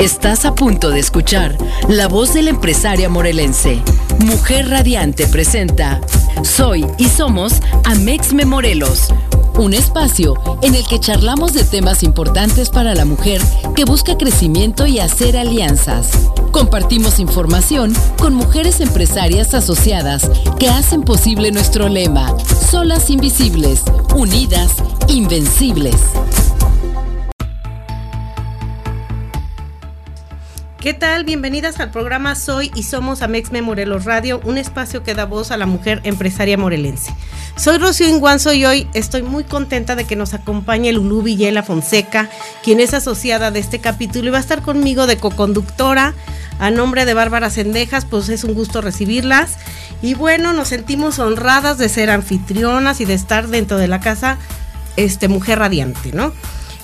Estás a punto de escuchar la voz de la empresaria morelense. Mujer Radiante presenta Soy y Somos AMEXME Morelos, un espacio en el que charlamos de temas importantes para la mujer que busca crecimiento y hacer alianzas. Compartimos información con mujeres empresarias asociadas que hacen posible nuestro lema, solas invisibles, unidas invencibles. ¿Qué tal? Bienvenidas al programa Soy y Somos AMEXME Morelos Radio, un espacio que da voz a la mujer empresaria morelense. Soy Rocío Inguanzo y hoy estoy muy contenta de que nos acompañe Lulú Villela Fonseca, quien es asociada de este capítulo y va a estar conmigo de coconductora a nombre de Bárbara Cendejas. Pues es un gusto recibirlas y bueno, nos sentimos honradas de ser anfitrionas y de estar dentro de la casa Mujer Radiante, ¿no?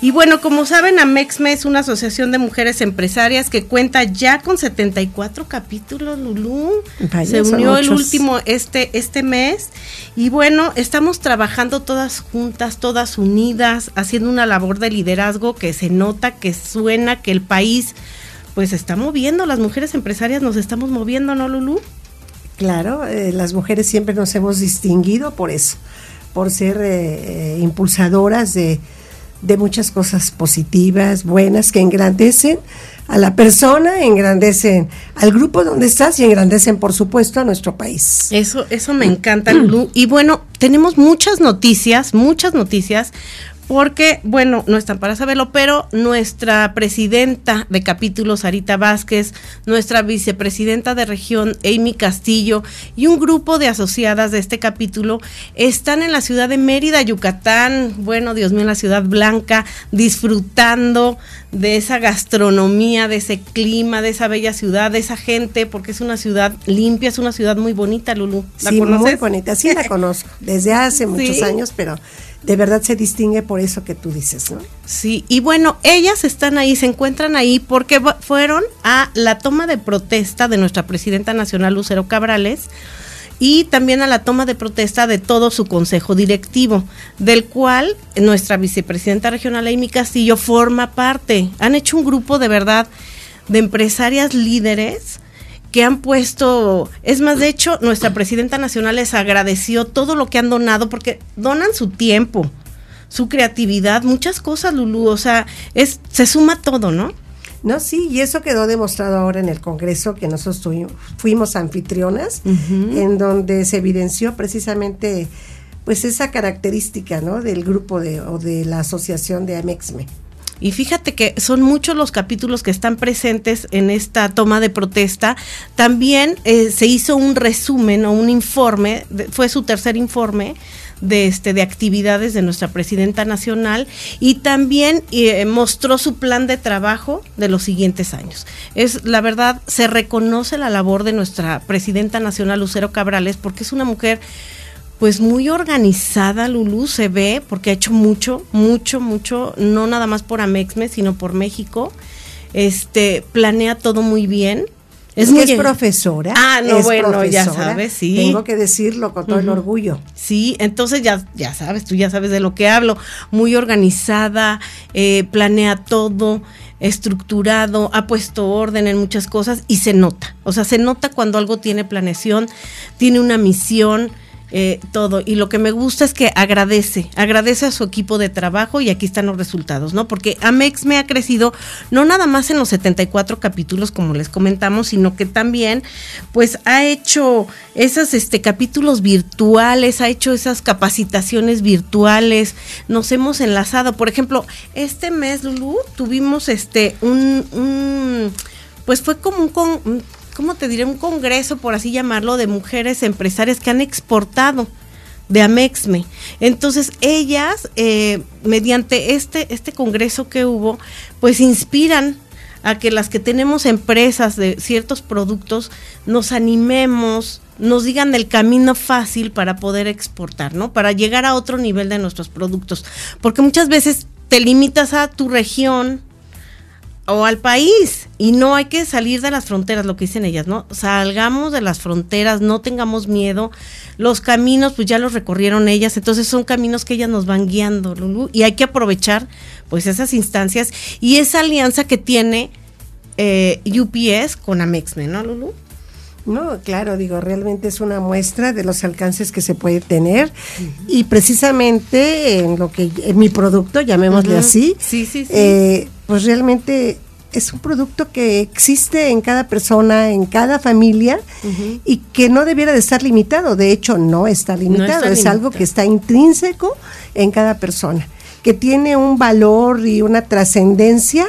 Y bueno, como saben, AMEXME es una asociación de mujeres empresarias que cuenta ya con 74 capítulos, Lulú. Vaya, se unió el último este mes. Y bueno, estamos trabajando todas juntas, todas unidas, haciendo una labor de liderazgo que se nota, que suena, que el país pues se está moviendo. Las mujeres empresarias nos estamos moviendo, ¿no, Lulú? Claro, las mujeres siempre nos hemos distinguido por eso, por ser impulsadoras de muchas cosas positivas, buenas, que engrandecen a la persona, engrandecen al grupo donde estás y engrandecen, por supuesto, a nuestro país. Eso me encanta, Lulú. Y bueno, tenemos muchas noticias, porque, bueno, no están para saberlo, pero nuestra presidenta de capítulo, Sarita Vázquez, nuestra vicepresidenta de región, Amy Castillo, y un grupo de asociadas de este capítulo están en la ciudad de Mérida, Yucatán, bueno, Dios mío, en la ciudad blanca, disfrutando de esa gastronomía, de ese clima, de esa bella ciudad, de esa gente, porque es una ciudad limpia, es una ciudad muy bonita, Lulú. ¿La conoces? Muy bonita, sí la conozco, desde hace muchos años, pero de verdad se distingue por eso que tú dices, ¿no? Sí, y bueno, ellas están ahí, se encuentran ahí porque fueron a la toma de protesta de nuestra presidenta nacional, Lucero Cabrales, y también a la toma de protesta de todo su consejo directivo, del cual nuestra vicepresidenta regional, Amy Castillo, forma parte. Han hecho un grupo de verdad de empresarias líderes que han puesto, es más, de hecho, nuestra presidenta nacional les agradeció todo lo que han donado, porque donan su tiempo, su creatividad, muchas cosas, Lulú, o sea, se suma todo, ¿no? No, sí, y eso quedó demostrado ahora en el Congreso, que nosotros fuimos anfitrionas, uh-huh, en donde se evidenció precisamente, pues, esa característica, ¿no?, del grupo de la asociación de AMEXME. Y fíjate que son muchos los capítulos que están presentes en esta toma de protesta. También se hizo un resumen o un informe, fue su tercer informe de actividades de nuestra presidenta nacional, y también mostró su plan de trabajo de los siguientes años. La verdad, se reconoce la labor de nuestra presidenta nacional, Lucero Cabrales, porque es una mujer pues muy organizada, Lulú, se ve, porque ha hecho mucho, no nada más por AMEXME, sino por México. Planea todo muy bien. Es profesora. Ah, no, bueno, profesora, ya sabes, sí. Tengo que decirlo con todo, uh-huh, el orgullo. Sí, entonces ya sabes, tú ya sabes de lo que hablo. Muy organizada, planea todo, estructurado, ha puesto orden en muchas cosas y se nota. O sea, se nota cuando algo tiene planeación, tiene una misión. Todo, y lo que me gusta es que agradece a su equipo de trabajo, y aquí están los resultados, ¿no? Porque AMEXME ha crecido no nada más en los 74 capítulos, como les comentamos, sino que también pues ha hecho esos capítulos virtuales, ha hecho esas capacitaciones virtuales, nos hemos enlazado. Por ejemplo, este mes, Lulú, tuvimos pues fue como ¿cómo te diré? Un congreso, por así llamarlo, de mujeres empresarias que han exportado de AMEXME. Entonces, ellas, mediante este congreso que hubo, pues inspiran a que las que tenemos empresas de ciertos productos nos animemos, nos digan el camino fácil para poder exportar, ¿no? Para llegar a otro nivel de nuestros productos. Porque muchas veces te limitas a tu región o al país, y no hay que salir de las fronteras, lo que dicen ellas, ¿no? Salgamos de las fronteras, no tengamos miedo. Los caminos, pues ya los recorrieron ellas, entonces son caminos que ellas nos van guiando, Lulú, y hay que aprovechar, pues, esas instancias y esa alianza que tiene UPS con AMEXME, ¿no, Lulú? No, claro, digo, realmente es una muestra de los alcances que se puede tener, uh-huh, y precisamente en lo que en mi producto, llamémosle uh-huh así, sí. Pues realmente es un producto que existe en cada persona, en cada familia, uh-huh, y que no debiera de estar limitado. De hecho, no está limitado, es algo que está intrínseco en cada persona, que tiene un valor y una trascendencia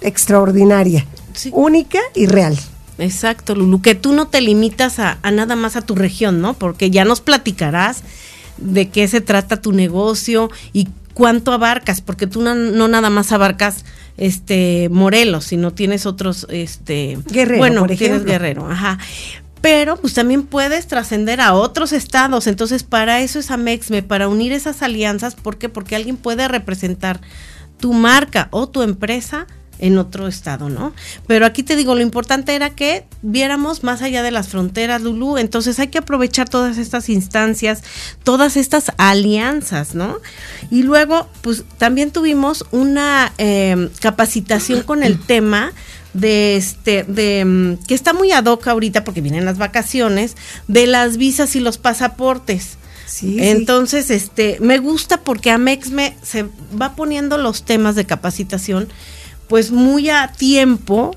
extraordinaria, sí, única y real. Exacto, Lulú, que tú no te limitas a nada más a tu región, ¿no? Porque ya nos platicarás de qué se trata tu negocio y cuánto abarcas, porque tú no nada más abarcas Morelos, sino tienes otros Guerrero, bueno, por ejemplo. Tienes Guerrero, ajá. Pero pues también puedes trascender a otros estados, entonces para eso es AMEXME, para unir esas alianzas, ¿por qué? Porque alguien puede representar tu marca o tu empresa en otro estado, ¿no? Pero aquí te digo, lo importante era que viéramos más allá de las fronteras, Lulú, entonces hay que aprovechar todas estas instancias, todas estas alianzas, ¿no? Y luego, pues, también tuvimos una capacitación con el tema de que está muy ad hoc ahorita, porque vienen las vacaciones, de las visas y los pasaportes. Sí, entonces, sí, me gusta porque AMEXME se va poniendo los temas de capacitación pues muy a tiempo,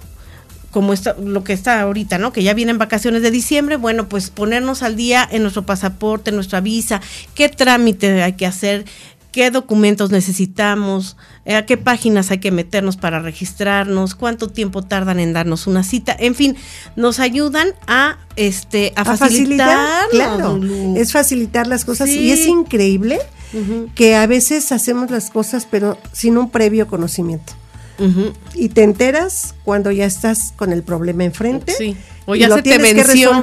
como está, lo que está ahorita, ¿no? Que ya vienen vacaciones de diciembre, bueno, pues ponernos al día en nuestro pasaporte, en nuestra visa, qué trámite hay que hacer, qué documentos necesitamos, a qué páginas hay que meternos para registrarnos, cuánto tiempo tardan en darnos una cita, en fin, nos ayudan a facilitar. Claro, es facilitar las cosas, sí, y es increíble, uh-huh, que a veces hacemos las cosas pero sin un previo conocimiento. Uh-huh. Y te enteras cuando ya estás con el problema enfrente, sí, o ya se te venció,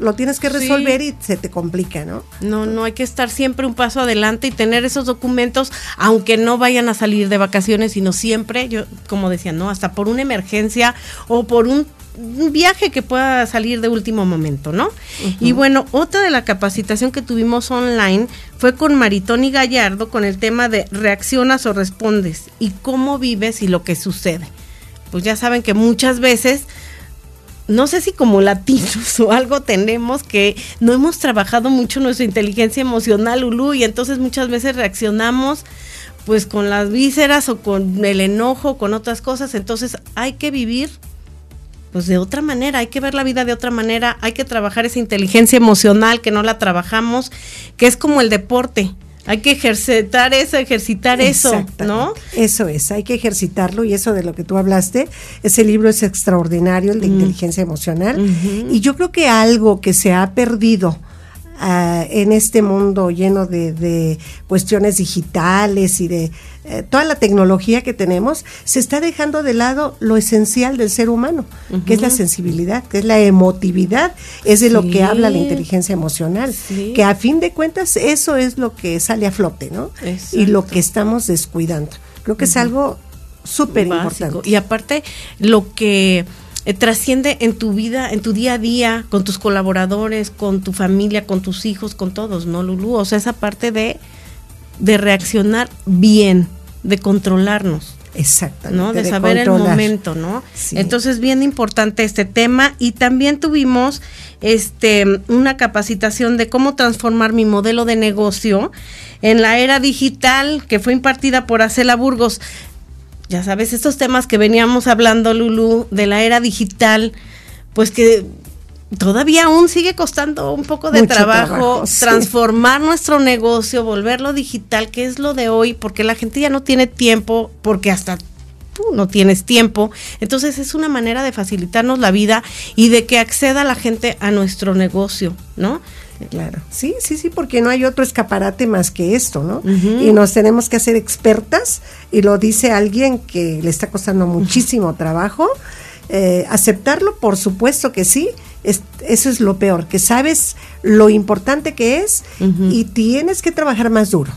lo tienes que resolver, sí, y se te complica, ¿no? No, hay que estar siempre un paso adelante y tener esos documentos, aunque no vayan a salir de vacaciones, sino siempre, yo como decía, no, hasta por una emergencia o por un viaje que pueda salir de último momento, ¿no? Uh-huh. Y bueno, otra de la capacitación que tuvimos online fue con Maritoni Gallardo con el tema de reaccionas o respondes y cómo vives y lo que sucede. Pues ya saben que muchas veces, no sé si como latinos o algo tenemos que no hemos trabajado mucho nuestra inteligencia emocional, Lulú, y entonces muchas veces reaccionamos pues con las vísceras o con el enojo, con otras cosas, entonces hay que vivir pues de otra manera, hay que ver la vida de otra manera, hay que trabajar esa inteligencia emocional que no la trabajamos, que es como el deporte, hay que ejercitar eso, ¿no? Eso es, hay que ejercitarlo, y eso de lo que tú hablaste, ese libro es extraordinario, el de inteligencia emocional, uh-huh, y yo creo que algo que se ha perdido en este mundo lleno de cuestiones digitales y de toda la tecnología que tenemos, se está dejando de lado lo esencial del ser humano, uh-huh, que es la sensibilidad, que es la emotividad, es de sí, lo que habla la inteligencia emocional, sí, que a fin de cuentas eso es lo que sale a flote, ¿no? Exacto. Y lo que estamos descuidando. Creo que uh-huh es algo súper importante. Y aparte, lo que trasciende en tu vida, en tu día a día, con tus colaboradores, con tu familia, con tus hijos, con todos, ¿no, Lulú? O sea, esa parte de reaccionar bien, de controlarnos. Exactamente. ¿No? De saber controlar el momento, ¿no? Sí. Entonces, bien importante este tema. Y también tuvimos una capacitación de cómo transformar mi modelo de negocio en la era digital, que fue impartida por Acela Burgos. Ya sabes, estos temas que veníamos hablando, Lulú, de la era digital, pues que todavía aún sigue costando un poco de trabajo transformar, sí, nuestro negocio, volverlo digital, que es lo de hoy, porque la gente ya no tiene tiempo, porque hasta tú no tienes tiempo. Entonces es una manera de facilitarnos la vida y de que acceda la gente a nuestro negocio, ¿no? Claro, sí, porque no hay otro escaparate más que esto, ¿no? Uh-huh. Y nos tenemos que hacer expertas, y lo dice alguien que le está costando muchísimo trabajo, aceptarlo, por supuesto que sí, eso es lo peor, que sabes lo importante que es, uh-huh, y tienes que trabajar más duro.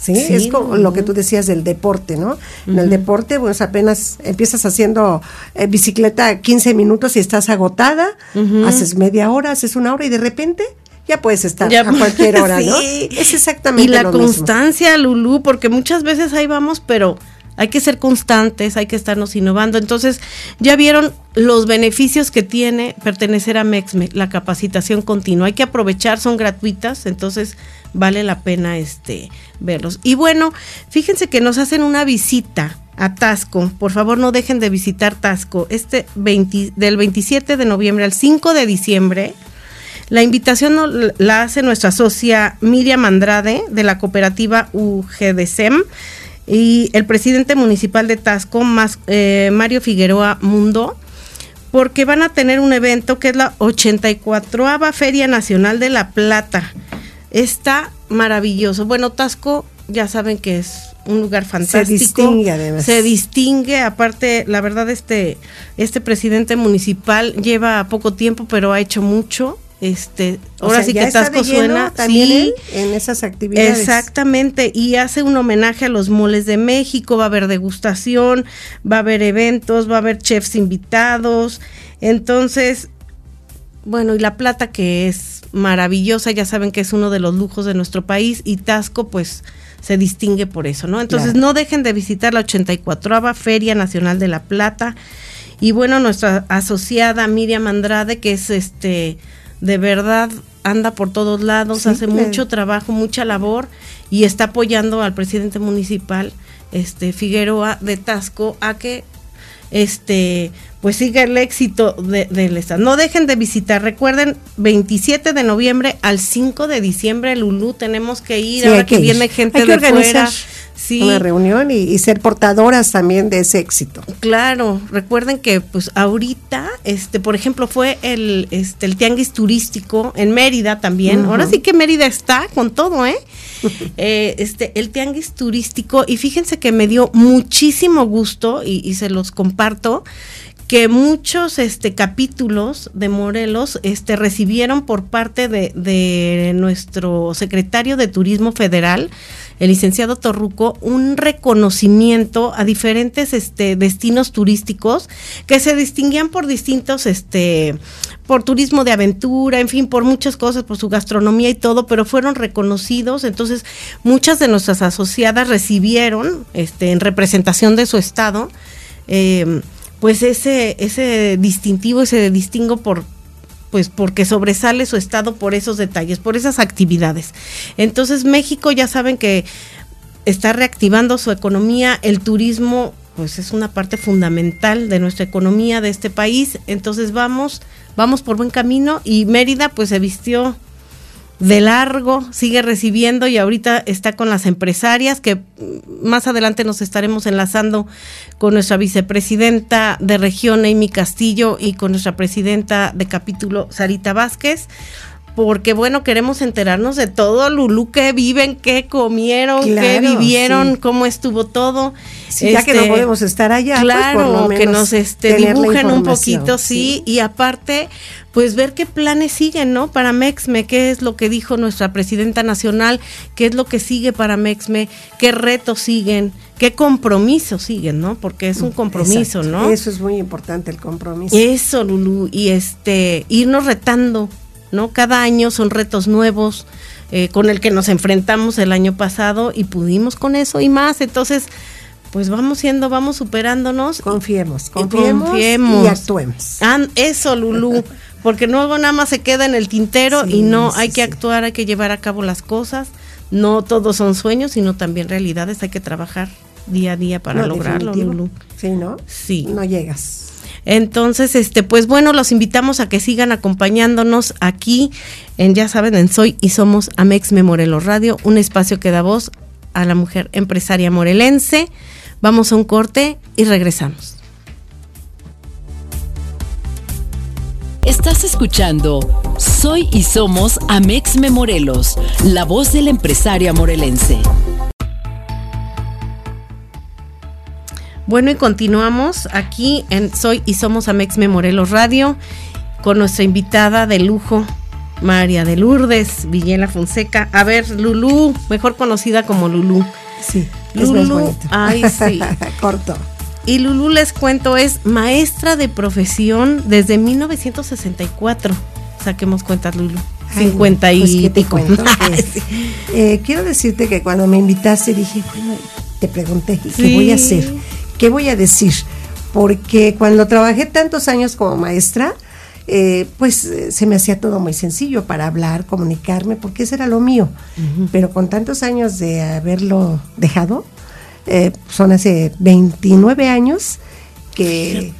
Sí, es como uh-huh lo que tú decías del deporte, ¿no? Uh-huh. En el deporte, pues apenas empiezas haciendo bicicleta 15 minutos y estás agotada, uh-huh, haces media hora, haces una hora y de repente ya puedes estar a cualquier hora, sí, ¿no? Es exactamente lo mismo. Y la constancia, Lulú, porque muchas veces ahí vamos, pero Hay que ser constantes, hay que estarnos innovando. Entonces, ya vieron los beneficios que tiene pertenecer a AMEXME, la capacitación continua. Hay que aprovechar, son gratuitas, entonces vale la pena verlos. Y bueno, fíjense que nos hacen una visita a Taxco. Por favor, no dejen de visitar Taxco. Del 27 de noviembre al 5 de diciembre. La invitación la hace nuestra socia Miriam Andrade de la cooperativa UGDSEM y el presidente municipal de Taxco, Mario Figueroa Mundo, porque van a tener un evento que es la 84ª Feria Nacional de La Plata. Está maravilloso. Bueno, Taxco ya saben que es un lugar fantástico. Se distingue, además. Se distingue, aparte, la verdad, este presidente municipal lleva poco tiempo, pero ha hecho mucho. Ahora sí que Taxco suena también, sí, en esas actividades. Exactamente, y hace un homenaje a los moles de México, va a haber degustación, va a haber eventos, va a haber chefs invitados. Entonces, bueno, y La Plata, que es maravillosa, ya saben que es uno de los lujos de nuestro país, y Taxco pues se distingue por eso, ¿no? Entonces, claro, no dejen de visitar la 84ª Feria Nacional de La Plata. Y bueno, nuestra asociada Miriam Andrade, que es de verdad anda por todos lados, sí, hace mucho trabajo, mucha labor, y está apoyando al presidente municipal Figueroa de Taxco a que pues siga el éxito del estado. No dejen de visitar, recuerden, 27 de noviembre al 5 de diciembre, Lulú, tenemos que ir, sí, ahora que viene gente de fuera. Sí, una reunión y ser portadoras también de ese éxito. Claro, recuerden que pues ahorita, por ejemplo, fue el tianguis turístico en Mérida también. Uh-huh. Ahora sí que Mérida está con todo, ¿eh? El tianguis turístico, y fíjense que me dio muchísimo gusto y se los comparto, que muchos capítulos de Morelos recibieron por parte de nuestro secretario de Turismo Federal, el licenciado Torruco, un reconocimiento a diferentes destinos turísticos que se distinguían por distintos por turismo de aventura, en fin, por muchas cosas, por su gastronomía y todo, pero fueron reconocidos. Entonces, muchas de nuestras asociadas recibieron en representación de su estado pues ese distintivo, ese distingo porque sobresale su estado por esos detalles, por esas actividades. Entonces, México, ya saben que está reactivando su economía, el turismo pues es una parte fundamental de nuestra economía de este país. Entonces, vamos por buen camino, y Mérida pues se vistió de largo, sigue recibiendo, y ahorita está con las empresarias, que más adelante nos estaremos enlazando con nuestra vicepresidenta de región, Amy Castillo, y con nuestra presidenta de capítulo, Sarita Vázquez, porque bueno, queremos enterarnos de todo, Lulú, qué viven, qué comieron, claro, qué vivieron, sí, cómo estuvo todo. Sí, ya que no podemos estar allá, claro, pues por lo menos que nos dibujen un poquito, sí, sí, y aparte pues ver qué planes siguen, ¿no? Para AMEXME, qué es lo que dijo nuestra presidenta nacional, qué es lo que sigue para AMEXME, qué retos siguen, qué compromisos siguen, ¿no? Porque es un compromiso. Exacto, ¿no? Eso es muy importante, el compromiso. Eso, Lulú, y irnos retando, ¿no? Cada año son retos nuevos con el que nos enfrentamos el año pasado, y pudimos con eso y más. Entonces, pues vamos superándonos. Confiemos y actuemos. Eso, Lulú, porque luego nada más se queda en el tintero, sí, y no, hay que actuar, hay que llevar a cabo las cosas. No todos son sueños, sino también realidades. Hay que trabajar día a día para lograrlo, Lulú. Sí, ¿no? Sí. No llegas. Entonces, pues bueno, los invitamos a que sigan acompañándonos aquí ya saben, en Soy y Somos AMEXME Morelos Radio, un espacio que da voz a la mujer empresaria morelense. Vamos a un corte y regresamos. Estás escuchando Soy y Somos AMEXME Morelos, la voz de la empresaria morelense. Bueno, y continuamos aquí en Soy y Somos AMEXME Morelos Radio con nuestra invitada de lujo, María de Lourdes Villela Fonseca. A ver, Lulú, mejor conocida como Lulú. Sí, Lulú es más bonito. Ay, sí. Corto. Y Lulú, les cuento, es maestra de profesión desde 1964. Saquemos cuentas, Lulú. 50 y pico. Quiero decirte que cuando me invitaste dije, bueno, te pregunté, ¿qué voy a hacer? ¿Qué voy a decir? Porque cuando trabajé tantos años como maestra, pues se me hacía todo muy sencillo para hablar, comunicarme, porque eso era lo mío. Uh-huh. Pero con tantos años de haberlo dejado, son hace 29 años que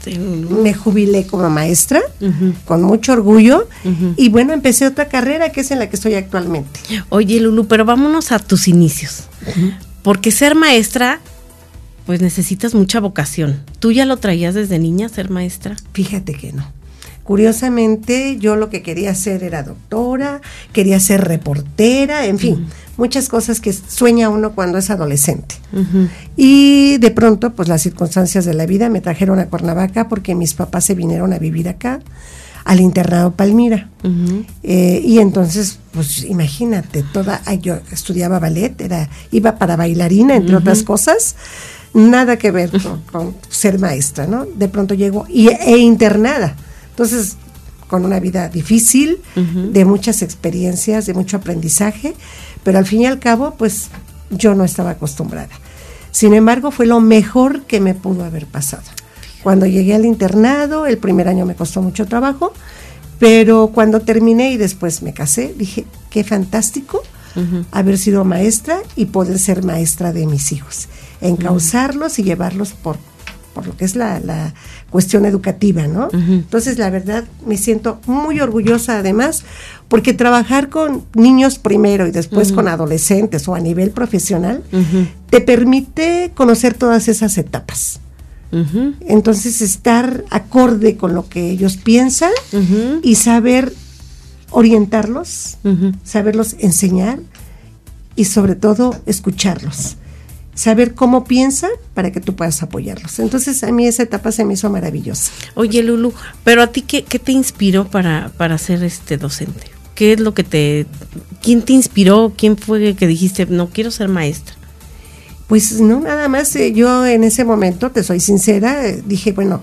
me jubilé como maestra, uh-huh, con mucho orgullo, uh-huh, y bueno, empecé otra carrera que es en la que estoy actualmente. Oye, Lulú, pero vámonos a tus inicios, uh-huh, porque ser maestra, pues necesitas mucha vocación. ¿Tú ya lo traías desde niña, ser maestra? Fíjate que no. Curiosamente, yo lo que quería ser era doctora, quería ser reportera, en fin, uh-huh, muchas cosas que sueña uno cuando es adolescente. Uh-huh. Y de pronto, pues las circunstancias de la vida me trajeron a Cuernavaca porque mis papás se vinieron a vivir acá, al Internado Palmira. Uh-huh. Y entonces, pues imagínate, yo estudiaba ballet, iba para bailarina, entre uh-huh otras cosas. Nada que ver con ser maestra, ¿no? De pronto llego e internada. Entonces, con una vida difícil, uh-huh, de muchas experiencias, de mucho aprendizaje, pero al fin y al cabo, pues, yo no estaba acostumbrada. Sin embargo, fue lo mejor que me pudo haber pasado. Cuando llegué al internado, el primer año me costó mucho trabajo, pero cuando terminé y después me casé, dije, qué fantástico, uh-huh, haber sido maestra y poder ser maestra de mis hijos, encauzarlos, uh-huh, y llevarlos por lo que es la cuestión educativa, ¿no? Uh-huh. Entonces, la verdad, me siento muy orgullosa, además, porque trabajar con niños primero y después, uh-huh, con adolescentes o a nivel profesional, uh-huh, te permite conocer todas esas etapas. Uh-huh. Entonces, estar acorde con lo que ellos piensan, uh-huh, y saber orientarlos, uh-huh, saberlos enseñar y, sobre todo, escucharlos. Saber cómo piensa para que tú puedas apoyarlos. Entonces, a mí esa etapa se me hizo maravillosa. Oye, Lulú, pero a ti, ¿qué te inspiró para ser docente? ¿Qué es lo que quién te inspiró? ¿Quién fue el que dijiste, no, quiero ser maestra? Pues no, nada más, yo en ese momento, te soy sincera, dije, bueno,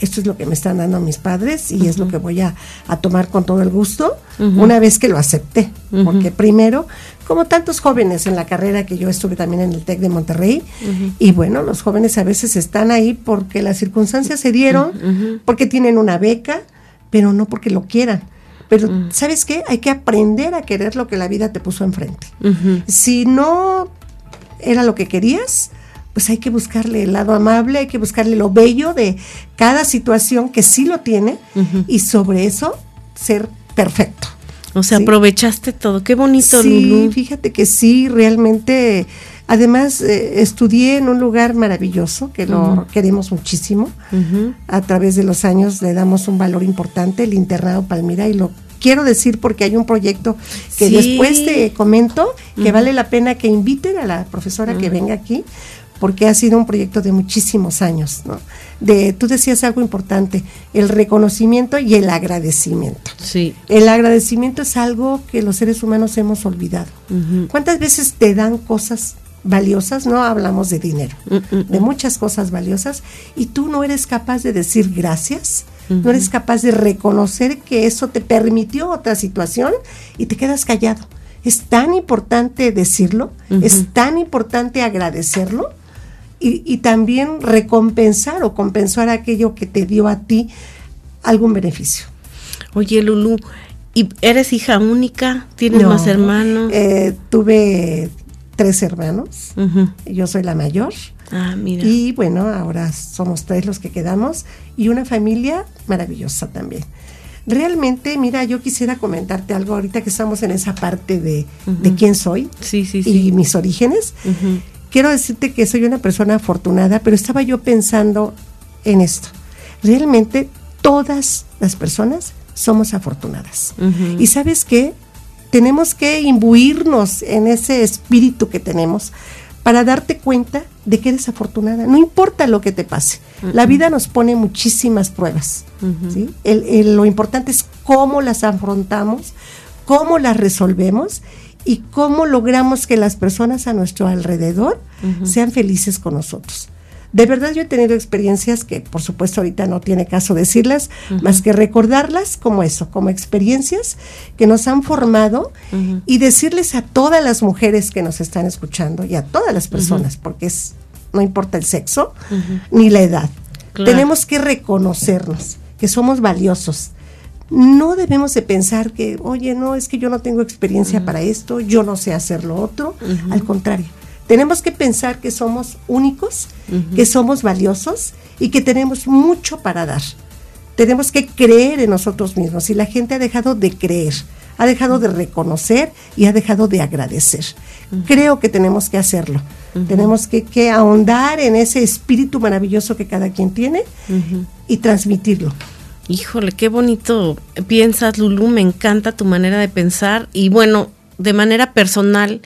esto es lo que me están dando mis padres y, uh-huh, es lo que voy a tomar con todo el gusto, uh-huh, una vez que lo acepté, uh-huh, porque primero, como tantos jóvenes en la carrera que yo estuve también en el TEC de Monterrey, uh-huh, y bueno, los jóvenes a veces están ahí porque las circunstancias se dieron, uh-huh, porque tienen una beca, pero no porque lo quieran. Pero, uh-huh, ¿sabes qué? Hay que aprender a querer lo que la vida te puso enfrente. Uh-huh. Si no era lo que querías, pues hay que buscarle el lado amable, hay que buscarle lo bello de cada situación que sí lo tiene, uh-huh, y sobre eso ser perfecto. O sea, ¿sí? Aprovechaste todo. Qué bonito, sí, Lulú. Fíjate que sí, realmente. Además, estudié en un lugar maravilloso que lo, uh-huh, queremos muchísimo. Uh-huh. A través de los años le damos un valor importante, el Internado Palmira, y lo quiero decir porque hay un proyecto que, sí, después te comento, que, uh-huh, vale la pena que inviten a la profesora, uh-huh, que venga aquí, porque ha sido un proyecto de muchísimos años, ¿no? Tú decías algo importante, el reconocimiento y el agradecimiento. Sí. El agradecimiento es algo que los seres humanos hemos olvidado. Uh-huh. ¿Cuántas veces te dan cosas valiosas? No hablamos de dinero, uh-uh, de muchas cosas valiosas, y tú no eres capaz de decir gracias, uh-huh, no eres capaz de reconocer que eso te permitió otra situación y te quedas callado. Es tan importante decirlo, uh-huh, es tan importante agradecerlo. Y también recompensar o compensar aquello que te dio a ti algún beneficio. Oye, Lulú, ¿y eres hija única? ¿Tienes más hermanos? Tuve 3 hermanos, uh-huh, yo soy la mayor. Ah, mira. Y bueno, ahora somos 3 los que quedamos y una familia maravillosa también. Realmente, mira, yo quisiera comentarte algo ahorita que estamos en esa parte de quién soy, sí, y mis orígenes. Uh-huh. Quiero decirte que soy una persona afortunada, pero estaba yo pensando en esto. Realmente todas las personas somos afortunadas. Uh-huh. Y ¿sabes qué? Tenemos que imbuirnos en ese espíritu que tenemos para darte cuenta de que eres afortunada. No importa lo que te pase. Uh-huh. La vida nos pone muchísimas pruebas. Uh-huh. ¿Sí? Lo importante es cómo las afrontamos, cómo las resolvemos y cómo logramos que las personas a nuestro alrededor, uh-huh, sean felices con nosotros. De verdad yo he tenido experiencias que por supuesto ahorita no tiene caso decirlas, uh-huh, más que recordarlas como eso, como experiencias que nos han formado, uh-huh, y decirles a todas las mujeres que nos están escuchando y a todas las personas, uh-huh, porque es, no importa el sexo, uh-huh, ni la edad, claro, tenemos que reconocernos, que somos valiosos. No debemos de pensar que, oye, no, es que yo no tengo experiencia, uh-huh, para esto, yo no sé hacer lo otro, uh-huh, al contrario. Tenemos que pensar que somos únicos, uh-huh, que somos valiosos y que tenemos mucho para dar. Tenemos que creer en nosotros mismos y la gente ha dejado de creer, ha dejado de reconocer y ha dejado de agradecer. Uh-huh. Creo que tenemos que hacerlo. Uh-huh. Tenemos que ahondar en ese espíritu maravilloso que cada quien tiene, uh-huh, y transmitirlo. Híjole, qué bonito piensas, Lulú, me encanta tu manera de pensar y bueno, de manera personal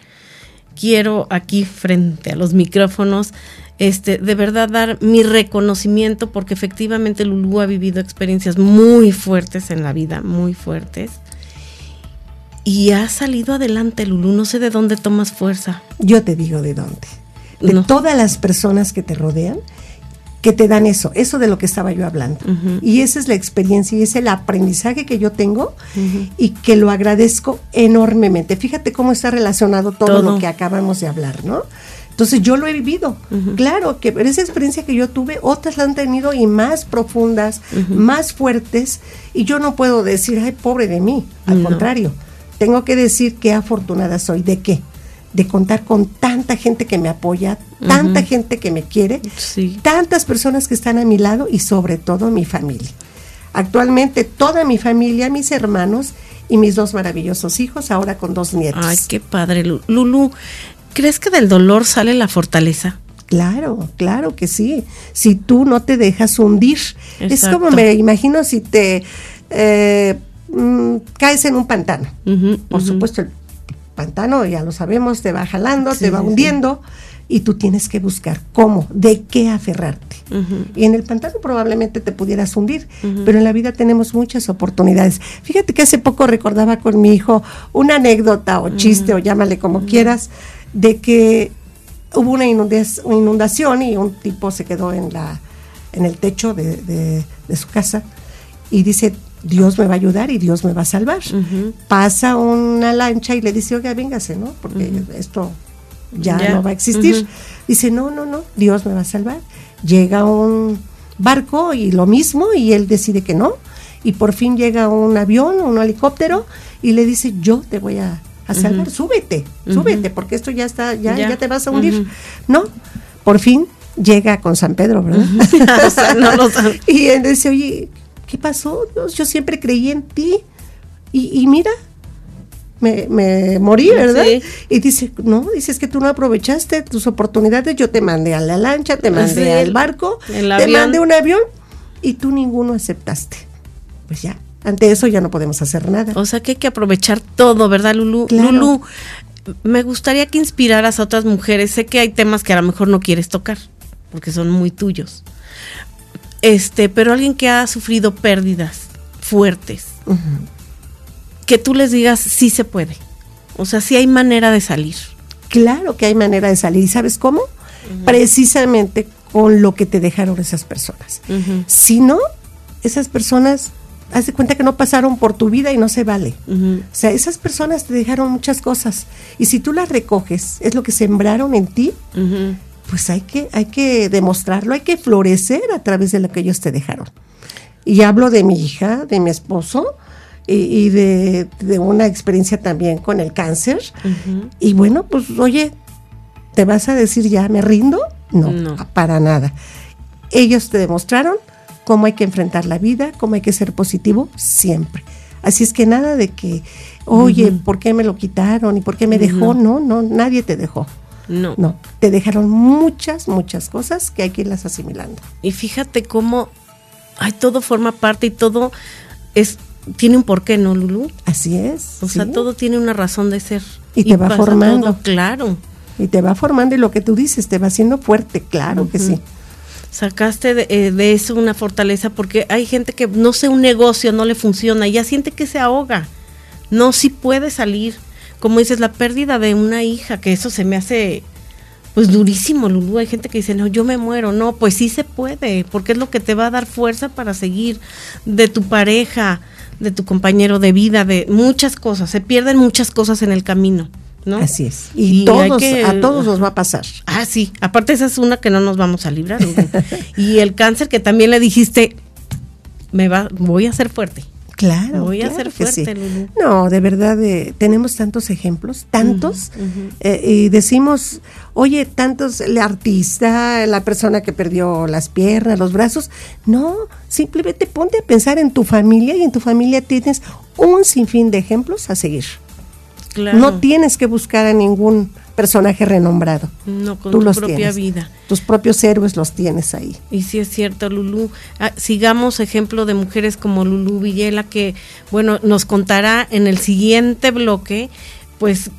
quiero aquí frente a los micrófonos de verdad dar mi reconocimiento porque efectivamente Lulú ha vivido experiencias muy fuertes en la vida, muy fuertes, y ha salido adelante. Lulú, no sé de dónde tomas fuerza. Yo te digo de dónde, de no, todas las personas que te rodean, que te dan eso de lo que estaba yo hablando, uh-huh, y esa es la experiencia y es el aprendizaje que yo tengo, uh-huh, y que lo agradezco enormemente. Fíjate cómo está relacionado todo lo que acabamos de hablar, ¿no? Entonces yo lo he vivido, uh-huh, claro que esa experiencia que yo tuve, otras la han tenido y más profundas, uh-huh, más fuertes, y yo no puedo decir, ay, pobre de mí, al contrario, tengo que decir qué afortunada soy, ¿de qué? De contar con tanta gente que me apoya, tanta, uh-huh, gente que me quiere, sí, tantas personas que están a mi lado y sobre todo mi familia. Actualmente toda mi familia, mis hermanos y mis dos maravillosos hijos, ahora con 2 nietos. Ay, qué padre, Lulú. ¿Crees que del dolor sale la fortaleza? Claro, claro que sí. Si tú no te dejas hundir. Exacto. Es como me imagino si te caes en un pantano. Uh-huh, por supuesto, el pantano, ya lo sabemos, te va jalando, sí, te va hundiendo, sí, y tú tienes que buscar cómo, de qué aferrarte, uh-huh, y en el pantano probablemente te pudieras hundir, uh-huh, pero en la vida tenemos muchas oportunidades. Fíjate que hace poco recordaba con mi hijo una anécdota o chiste, uh-huh, o llámale como, uh-huh, quieras, de que hubo una inundación y un tipo se quedó en el techo de su casa y dice, Dios me va a ayudar y Dios me va a salvar. Uh-huh. Pasa una lancha y le dice, oiga, véngase, ¿no? Porque, uh-huh, esto ya no va a existir. Uh-huh. Dice, no, Dios me va a salvar. Llega un barco y lo mismo, y él decide que no. Y por fin llega un avión, un helicóptero, y le dice, yo te voy a salvar, uh-huh, súbete, uh-huh, porque esto ya está, ya te vas a hundir. Uh-huh. No, por fin llega con San Pedro, ¿verdad? Uh-huh. O sea, no lo sabe. Y él dice, oye, ¿qué pasó, Dios? Yo siempre creí en ti y mira, me morí, ¿verdad? Sí. Y dice, no, dices que tú no aprovechaste tus oportunidades, yo te mandé a la lancha, te mandé, sí, al barco, te mandé un avión y tú ninguno aceptaste. Pues ya, ante eso ya no podemos hacer nada. O sea que hay que aprovechar todo, ¿verdad, Lulú? Claro. Lulú, me gustaría que inspiraras a otras mujeres, sé que hay temas que a lo mejor no quieres tocar, porque son muy tuyos. Pero alguien que ha sufrido pérdidas fuertes, uh-huh, que tú les digas, sí se puede, o sea, sí hay manera de salir. Claro que hay manera de salir, ¿y sabes cómo? Uh-huh. Precisamente con lo que te dejaron esas personas. Uh-huh. Si no, esas personas, haz de cuenta que no pasaron por tu vida y no se vale. Uh-huh. O sea, esas personas te dejaron muchas cosas, y si tú las recoges, es lo que sembraron en ti, uh-huh, pues hay que demostrarlo, hay que florecer a través de lo que ellos te dejaron. Y hablo de mi hija, de mi esposo, y de una experiencia también con el cáncer. Uh-huh. Y bueno, pues oye, ¿te vas a decir ya me rindo? No, para nada. Ellos te demostraron cómo hay que enfrentar la vida, cómo hay que ser positivo siempre. Así es que nada de que, oye, uh-huh, ¿por qué me lo quitaron? ¿Y por qué me dejó? Uh-huh. No, nadie te dejó. No, te dejaron muchas cosas que hay que irlas asimilando. Y fíjate cómo todo forma parte y todo tiene un porqué, ¿no, Lulú? Así es. O sea, todo tiene una razón de ser. Y te va formando. Todo, claro. Y te va formando, y lo que tú dices te va haciendo fuerte, claro, uh-huh, que sí. Sacaste de eso una fortaleza, porque hay gente que, no sé, un negocio no le funciona y ya siente que se ahoga. No, sí puede salir. Como dices, la pérdida de una hija, que eso se me hace pues durísimo, Lulú. Hay gente que dice, no, yo me muero. No, pues sí se puede, porque es lo que te va a dar fuerza para seguir, de tu pareja, de tu compañero de vida, de muchas cosas. Se pierden muchas cosas en el camino, ¿no? Así es. Y todos, a todos nos va a pasar. Ah, sí. Aparte, esa es una que no nos vamos a librar, Lulú. Y el cáncer, que también le dijiste, voy a ser fuerte. Claro, voy a ser fuerte, sí. Lulú. No, de verdad, tenemos tantos ejemplos, tantos, y decimos, oye, tantos, el artista, la persona que perdió las piernas, los brazos. No, simplemente ponte a pensar en tu familia, y en tu familia tienes un sinfín de ejemplos a seguir. Claro. No tienes que buscar a ningún personaje renombrado. No, con tu propia vida. Tus propios héroes los tienes ahí. Y sí es cierto, Lulú. Sigamos ejemplo de mujeres como Lulú Villela, que, bueno, nos contará en el siguiente bloque, pues,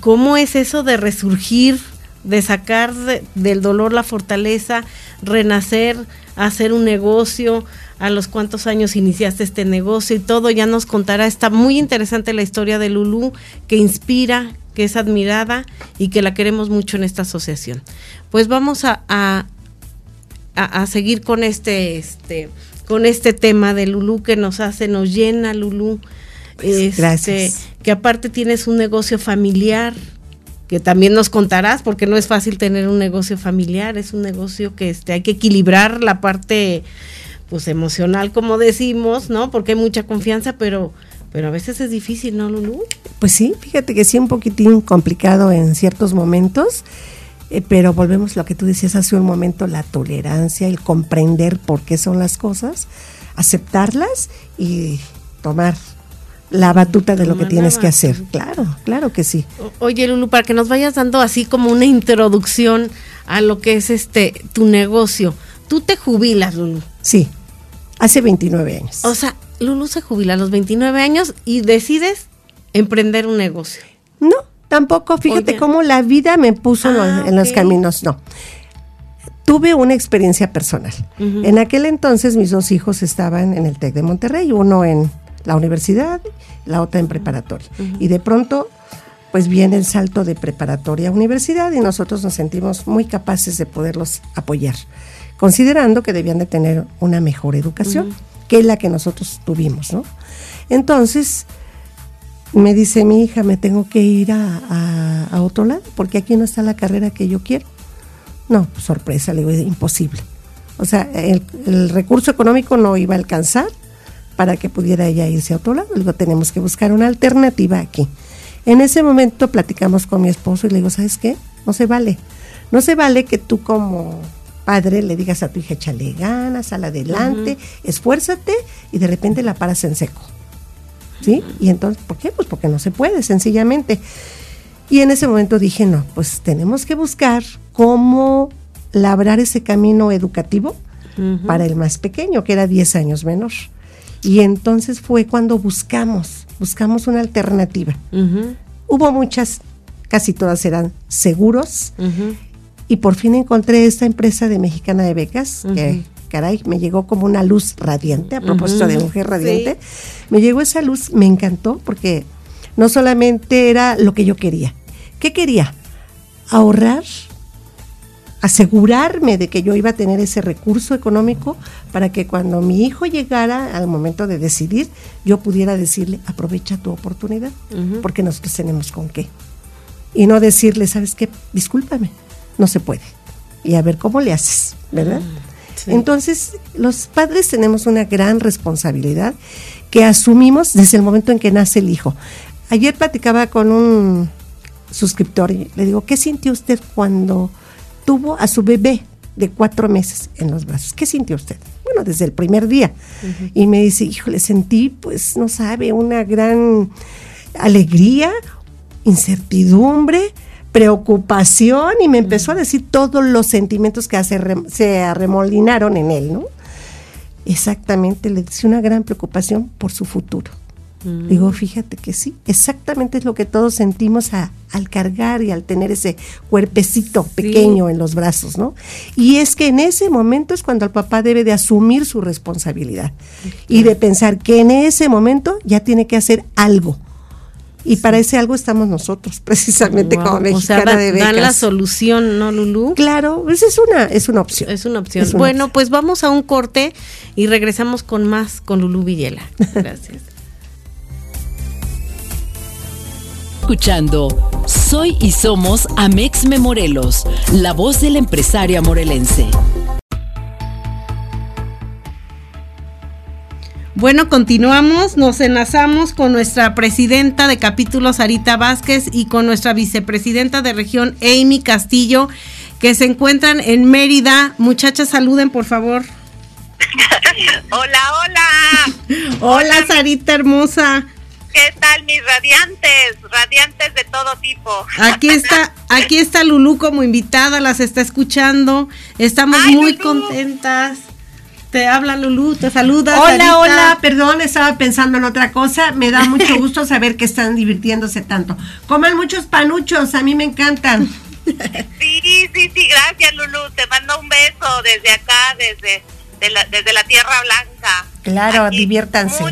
cómo es eso de resurgir, de sacar del dolor la fortaleza, renacer, hacer un negocio, a los cuántos años iniciaste este negocio y todo. Ya nos contará. Está muy interesante la historia de Lulú, que inspira, que es admirada y que la queremos mucho en esta asociación. Pues vamos a seguir con este tema de Lulú, que nos llena, Lulú. Pues gracias. Que aparte tienes un negocio familiar, que también nos contarás, porque no es fácil tener un negocio familiar. Es un negocio que hay que equilibrar la parte, pues, emocional, como decimos, ¿no? Porque hay mucha confianza, pero a veces es difícil, ¿no, Lulú? Pues sí, fíjate que sí, un poquitín complicado en ciertos momentos, pero volvemos a lo que tú decías hace un momento, la tolerancia, el comprender por qué son las cosas, aceptarlas y tomar la batuta de lo que tienes que hacer. Claro, claro que sí. Oye, Lulú, para que nos vayas dando así como una introducción a lo que es tu negocio. Tú te jubilas, Lulú. Sí, hace 29 años. O sea, Lulú se jubila a los 29 años y decides emprender un negocio. No, tampoco. Fíjate cómo la vida me puso en los caminos. No, tuve una experiencia personal. En aquel entonces mis dos hijos estaban en el TEC de Monterrey, uno en la universidad, la otra en preparatoria. Y de pronto, pues viene el salto de preparatoria a universidad y nosotros nos sentimos muy capaces de poderlos apoyar, considerando que debían de tener una mejor educación que es la que nosotros tuvimos, ¿no? Entonces, me dice mi hija, me tengo que ir a otro lado, porque aquí no está la carrera que yo quiero. No, sorpresa, le digo, es imposible. O sea, el recurso económico no iba a alcanzar para que pudiera ella irse a otro lado. Le digo, tenemos que buscar una alternativa aquí. En ese momento platicamos con mi esposo y le digo, ¿sabes qué? No se vale. No se vale que tú como padre le digas a tu hija, échale ganas, sal adelante, esfuérzate, y de repente la paras en seco, ¿sí? Y entonces, ¿por qué? Pues porque no se puede, sencillamente. Y en ese momento dije, no, pues tenemos que buscar cómo labrar ese camino educativo para el más pequeño, que era 10 años menor. Y entonces fue cuando buscamos una alternativa. Hubo muchas, casi todas eran seguros, y por fin encontré esta empresa de Mexicana de Becas, que, caray, me llegó como una luz radiante, a propósito de Mujer Radiante. Sí. Me llegó esa luz, me encantó, porque no solamente era lo que yo quería. ¿Qué quería? Ahorrar, asegurarme de que yo iba a tener ese recurso económico para que cuando mi hijo llegara al momento de decidir, yo pudiera decirle, aprovecha tu oportunidad, porque nosotros tenemos con qué. Y no decirle, ¿sabes qué? Discúlpame, no se puede. Y a ver cómo le haces, ¿verdad? Sí. Entonces, los padres tenemos una gran responsabilidad que asumimos desde el momento en que nace el hijo. Ayer platicaba con un suscriptor y le digo, ¿qué sintió usted cuando tuvo a su bebé de 4 meses en los brazos? ¿Qué sintió usted? Bueno, desde el primer día. Y me dice, híjole, sentí, pues, no sabe, una gran alegría, incertidumbre, preocupación, y me empezó a decir todos los sentimientos que se arremolinaron en él, ¿no? Exactamente, le dice una gran preocupación por su futuro. Digo, fíjate que sí, exactamente es lo que todos sentimos al cargar y al tener ese cuerpecito pequeño en los brazos, ¿no? Y es que en ese momento es cuando el papá debe de asumir su responsabilidad y de pensar que en ese momento ya tiene que hacer algo. Y para ese algo estamos nosotros, precisamente, wow, como Mexicana, o sea, de Becas. Dan la solución, ¿no, Lulú? Claro, pues es una opción. Es una bueno, opción. Pues vamos a un corte y regresamos con más, con Lulú Villela. Gracias. Escuchando Soy y Somos AMEXME Morelos, la voz de la empresaria morelense. Bueno, continuamos, nos enlazamos con nuestra presidenta de capítulo, Sarita Vázquez, y con nuestra vicepresidenta de región, Amy Castillo, que se encuentran en Mérida. Muchachas, saluden, por favor. Hola. Hola, Sarita hermosa. ¿Qué tal, mis radiantes? Radiantes de todo tipo. Aquí está Lulú como invitada, las está escuchando. Estamos muy Lulú. Contentas. Te habla Lulú, te saluda. Hola, Sarita. Hola, perdón, estaba pensando en otra cosa. Me da mucho gusto saber que están divirtiéndose tanto. Coman muchos panuchos, a mí me encantan. Sí, gracias, Lulú. Te mando un beso desde acá, desde la Tierra Blanca. Claro, aquí, diviértanse.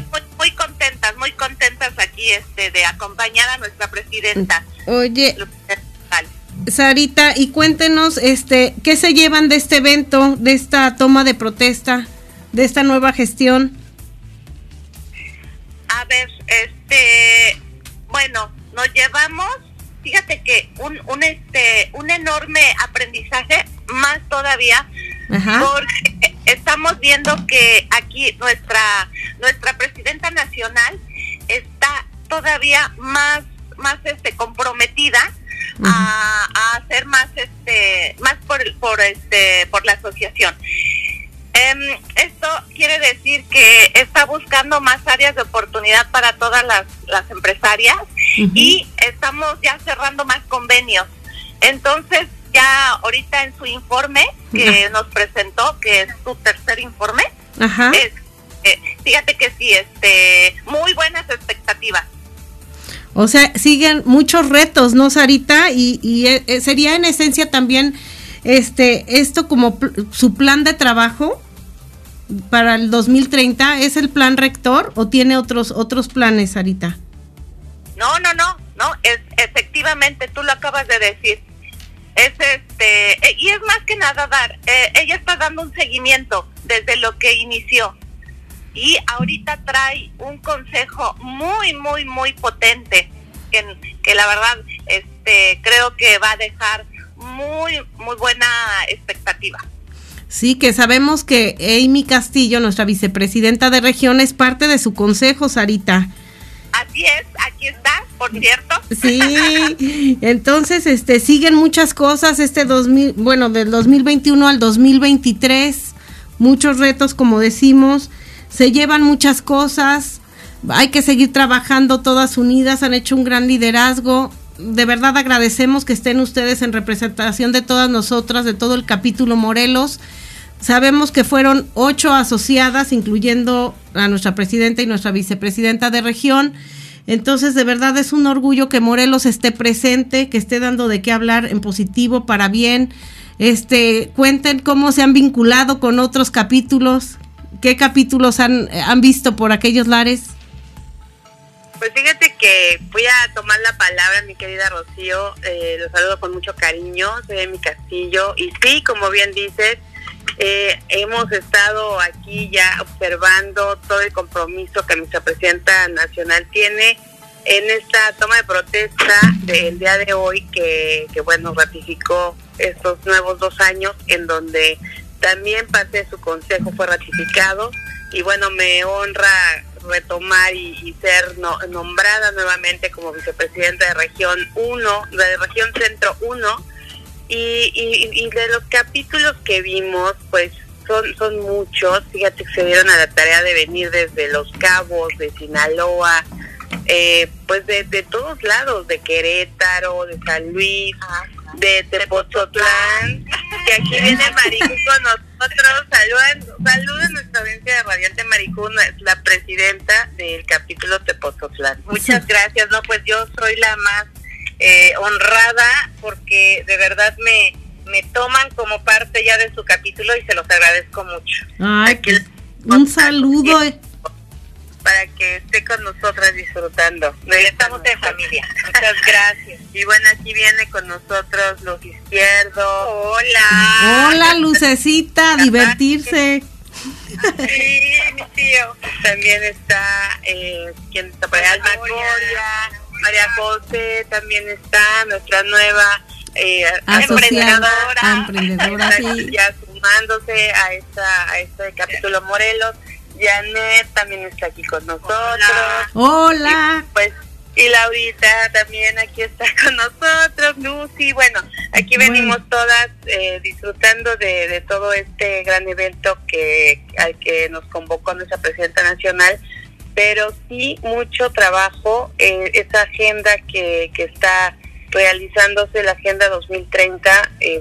Muy contentas aquí de acompañar a nuestra presidenta. Oye, Sarita, y cuéntenos, ¿qué se llevan de este evento, de esta toma de protesta, de esta nueva gestión? A ver, bueno, nos llevamos, fíjate que un enorme aprendizaje, más todavía. Ajá. Porque estamos viendo que aquí nuestra presidenta nacional está todavía más comprometida. Uh-huh. a hacer más por la asociación. Esto quiere decir que está buscando más áreas de oportunidad para todas las empresarias. Uh-huh. Y estamos ya cerrando más convenios. Entonces, ya ahorita en su informe que nos presentó, que es su tercer informe. Ajá. Fíjate que sí, muy buenas expectativas. O sea, siguen muchos retos, ¿no, Sarita? Y sería en esencia también esto como su plan de trabajo para el 2030. ¿Es el plan rector o tiene otros planes, Sarita? No, efectivamente, tú lo acabas de decir. Es y es más que nada ella está dando un seguimiento desde lo que inició. Y ahorita trae un consejo muy potente que la verdad creo que va a dejar muy buena expectativa. Sí, que sabemos que Amy Castillo, nuestra vicepresidenta de región, es parte de su consejo, Sarita. Así es, aquí está, por cierto. Sí, entonces siguen muchas cosas del 2021 al 2023, muchos retos, como decimos. Se llevan muchas cosas, hay que seguir trabajando todas unidas, han hecho un gran liderazgo. De verdad agradecemos que estén ustedes en representación de todas nosotras, de todo el capítulo Morelos. Sabemos que fueron 8 asociadas, incluyendo a nuestra presidenta y nuestra vicepresidenta de región. Entonces, de verdad es un orgullo que Morelos esté presente, que esté dando de qué hablar en positivo, para bien. Cuenten cómo se han vinculado con otros capítulos. ¿Qué capítulos han visto por aquellos lares? Pues fíjate que voy a tomar la palabra, mi querida Rocío. Los saludo con mucho cariño. Soy Amy Castillo. Y sí, como bien dices, hemos estado aquí ya observando todo el compromiso que nuestra presidenta nacional tiene en esta toma de protesta del día de hoy, que bueno, ratificó estos nuevos 2 años, en donde también parte de su consejo fue ratificado. Y bueno, me honra retomar y ser nombrada nuevamente como vicepresidenta de Región 1, de Región Centro 1, y de los capítulos que vimos, pues son muchos. Fíjate que se dieron a la tarea de venir desde Los Cabos, de Sinaloa, pues de todos lados, de Querétaro, de San Luis, de Tepotzotlán, que aquí viene Marie Curie con nosotros. Saluda a nuestra audiencia de Radiante. Marie Curie es la presidenta del capítulo Tepotzotlán. Muchas gracias. No, pues yo soy la más honrada, porque de verdad me toman como parte ya de su capítulo y se los agradezco mucho. Ay, un saludo. Para para que esté con nosotras disfrutando. Estamos en familia. Muchas gracias. Y bueno, aquí viene con nosotros Luz Izquierdo. Hola. Hola, Lucecita, a divertirse. Sí, mi tío. También está, ¿quién está por ahí? Alma Gloria, María José, también está nuestra nueva emprendedora sí. Ya sumándose a este capítulo Morelos. Janet también está aquí con nosotros. Hola. Y, pues, y Laurita también aquí está con nosotros, Lucy. Bueno, aquí venimos todas disfrutando de todo este gran evento al que nos convocó nuestra presidenta nacional, pero sí mucho trabajo, esa agenda que está realizándose, la Agenda 2030,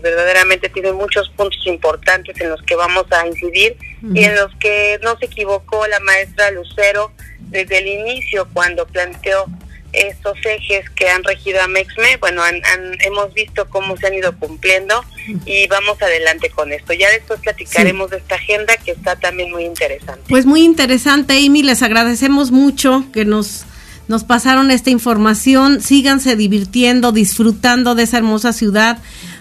verdaderamente tiene muchos puntos importantes en los que vamos a incidir y en los que no se equivocó la maestra Lucero desde el inicio cuando planteó estos ejes que han regido a AMEXME. Bueno, hemos visto cómo se han ido cumpliendo y vamos adelante con esto. Ya después platicaremos de esta agenda que está también muy interesante. Pues muy interesante, Amy, les agradecemos mucho que nos pasaron esta información. Síganse divirtiendo, disfrutando de esa hermosa ciudad,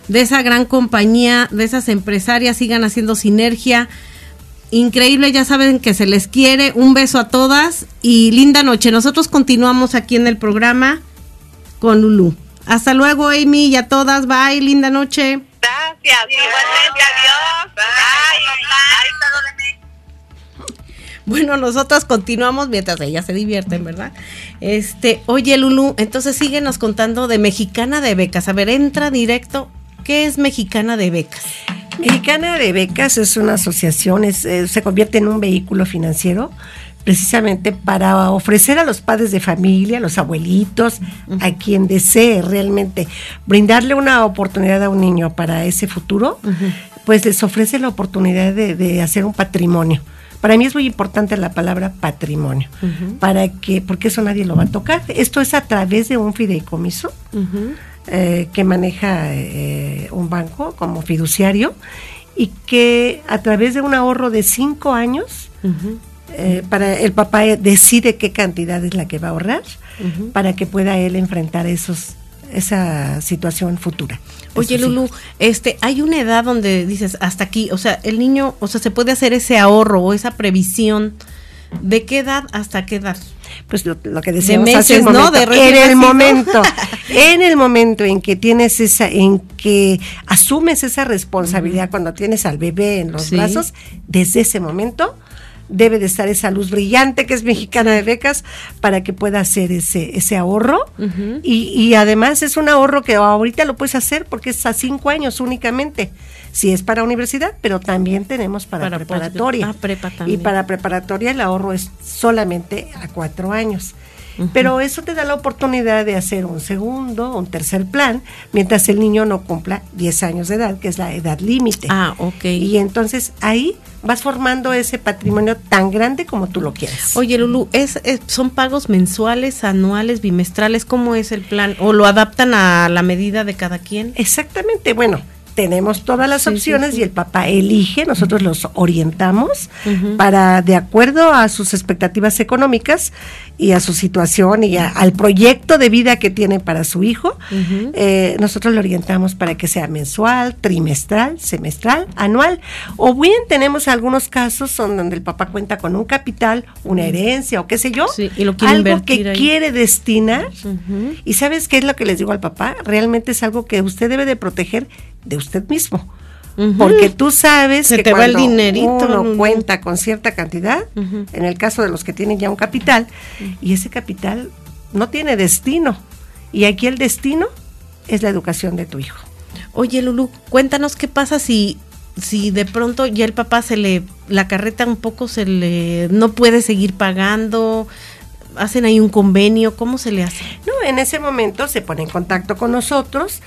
de esa gran compañía, de esas empresarias, sigan haciendo sinergia. Increíble, ya saben que se les quiere. Un beso a todas y linda noche. Nosotros continuamos aquí en el programa con Lulú. Hasta luego, Amy, y a todas. Bye, linda noche. Gracias. Igualmente, adiós. Bye. Bueno, nosotras continuamos mientras ellas se divierten, ¿verdad? Oye, Lulú, entonces síguenos contando de Mexicana de Becas. A ver, entra directo. ¿Qué es Mexicana de Becas? Mexicana de Becas es una asociación, se convierte en un vehículo financiero precisamente para ofrecer a los padres de familia, a los abuelitos, a quien desee realmente brindarle una oportunidad a un niño para ese futuro, pues les ofrece la oportunidad de hacer un patrimonio. Para mí es muy importante la palabra patrimonio, porque eso nadie lo va a tocar. Esto es a través de un fideicomiso que maneja un banco como fiduciario y que a través de un ahorro de 5 años, para el papá decide qué cantidad es la que va a ahorrar para que pueda él enfrentar esa situación futura. Oye, Lulú, hay una edad donde dices hasta aquí, o sea, el niño, o sea, se puede hacer ese ahorro o esa previsión. ¿De qué edad hasta qué edad? Pues lo que decíamos hace un momento, ¿no? En el momento en que tienes en que asumes esa responsabilidad cuando tienes al bebé en los brazos, desde ese momento debe de estar esa luz brillante que es Mexicana de Becas para que pueda hacer ese ahorro y además es un ahorro que ahorita lo puedes hacer porque es a 5 años únicamente. Sí, es para universidad, pero también tenemos para preparatoria. Prepa también. Y para preparatoria el ahorro es solamente a 4 años. Pero eso te da la oportunidad de hacer un segundo, un tercer plan, mientras el niño no cumpla 10 años de edad, que es la edad límite. Ah, ok. Y entonces ahí vas formando ese patrimonio tan grande como tú lo quieras. Oye, Lulú, ¿son pagos mensuales, anuales, bimestrales? ¿Cómo es el plan? ¿O lo adaptan a la medida de cada quien? Exactamente, bueno. Tenemos todas las opciones y el papá elige, nosotros los orientamos para, de acuerdo a sus expectativas económicas y a su situación y al proyecto de vida que tiene para su hijo, nosotros lo orientamos para que sea mensual, trimestral, semestral, anual, o bien tenemos algunos casos donde el papá cuenta con un capital, una herencia o qué sé yo, y lo quiere algo que ahí quiere destinar, y ¿sabes qué es lo que les digo al papá? Realmente es algo que usted debe de proteger de usted mismo, porque tú sabes que cuando el dinerito, uno cuenta con cierta cantidad, en el caso de los que tienen ya un capital, y ese capital no tiene destino, y aquí el destino es la educación de tu hijo. Oye, Lulú, cuéntanos qué pasa si de pronto ya el papá la carreta un poco no puede seguir pagando. ¿Hacen ahí un convenio? ¿Cómo se le hace? No, en ese momento se pone en contacto con nosotros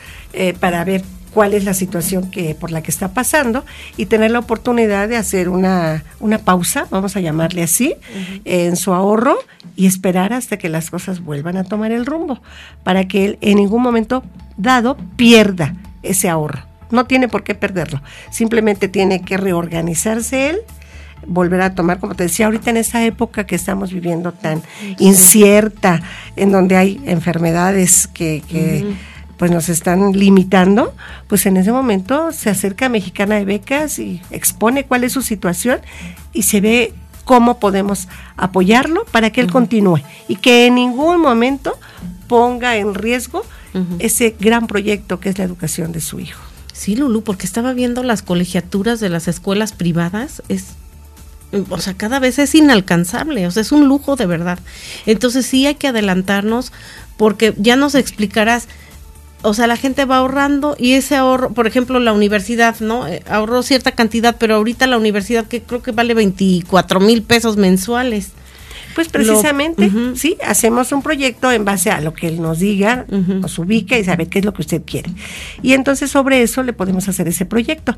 para ver cuál es la situación por la que está pasando y tener la oportunidad de hacer una pausa, vamos a llamarle así, en su ahorro y esperar hasta que las cosas vuelvan a tomar el rumbo para que él en ningún momento dado pierda ese ahorro. No tiene por qué perderlo, simplemente tiene que reorganizarse él, volver a tomar, como te decía ahorita, en esa época que estamos viviendo tan incierta, en donde hay enfermedades que uh-huh. pues nos están limitando, pues en ese momento se acerca a Mexicana de Becas y expone cuál es su situación y se ve cómo podemos apoyarlo para que él uh-huh. continúe y que en ningún momento ponga en riesgo uh-huh. ese gran proyecto que es la educación de su hijo. Sí, Lulú, porque estaba viendo las colegiaturas de las escuelas privadas, o sea, cada vez es inalcanzable, o sea, es un lujo de verdad. Entonces sí hay que adelantarnos, porque ya nos explicarás. O sea, la gente va ahorrando y ese ahorro, por ejemplo, la universidad, ¿no? Ahorró cierta cantidad, pero ahorita la universidad que creo que vale 24,000 pesos mensuales. Pues precisamente, uh-huh. sí, hacemos un proyecto en base a lo que él nos diga, uh-huh. nos ubica y sabe qué es lo que usted quiere. Y entonces sobre eso le podemos hacer ese proyecto.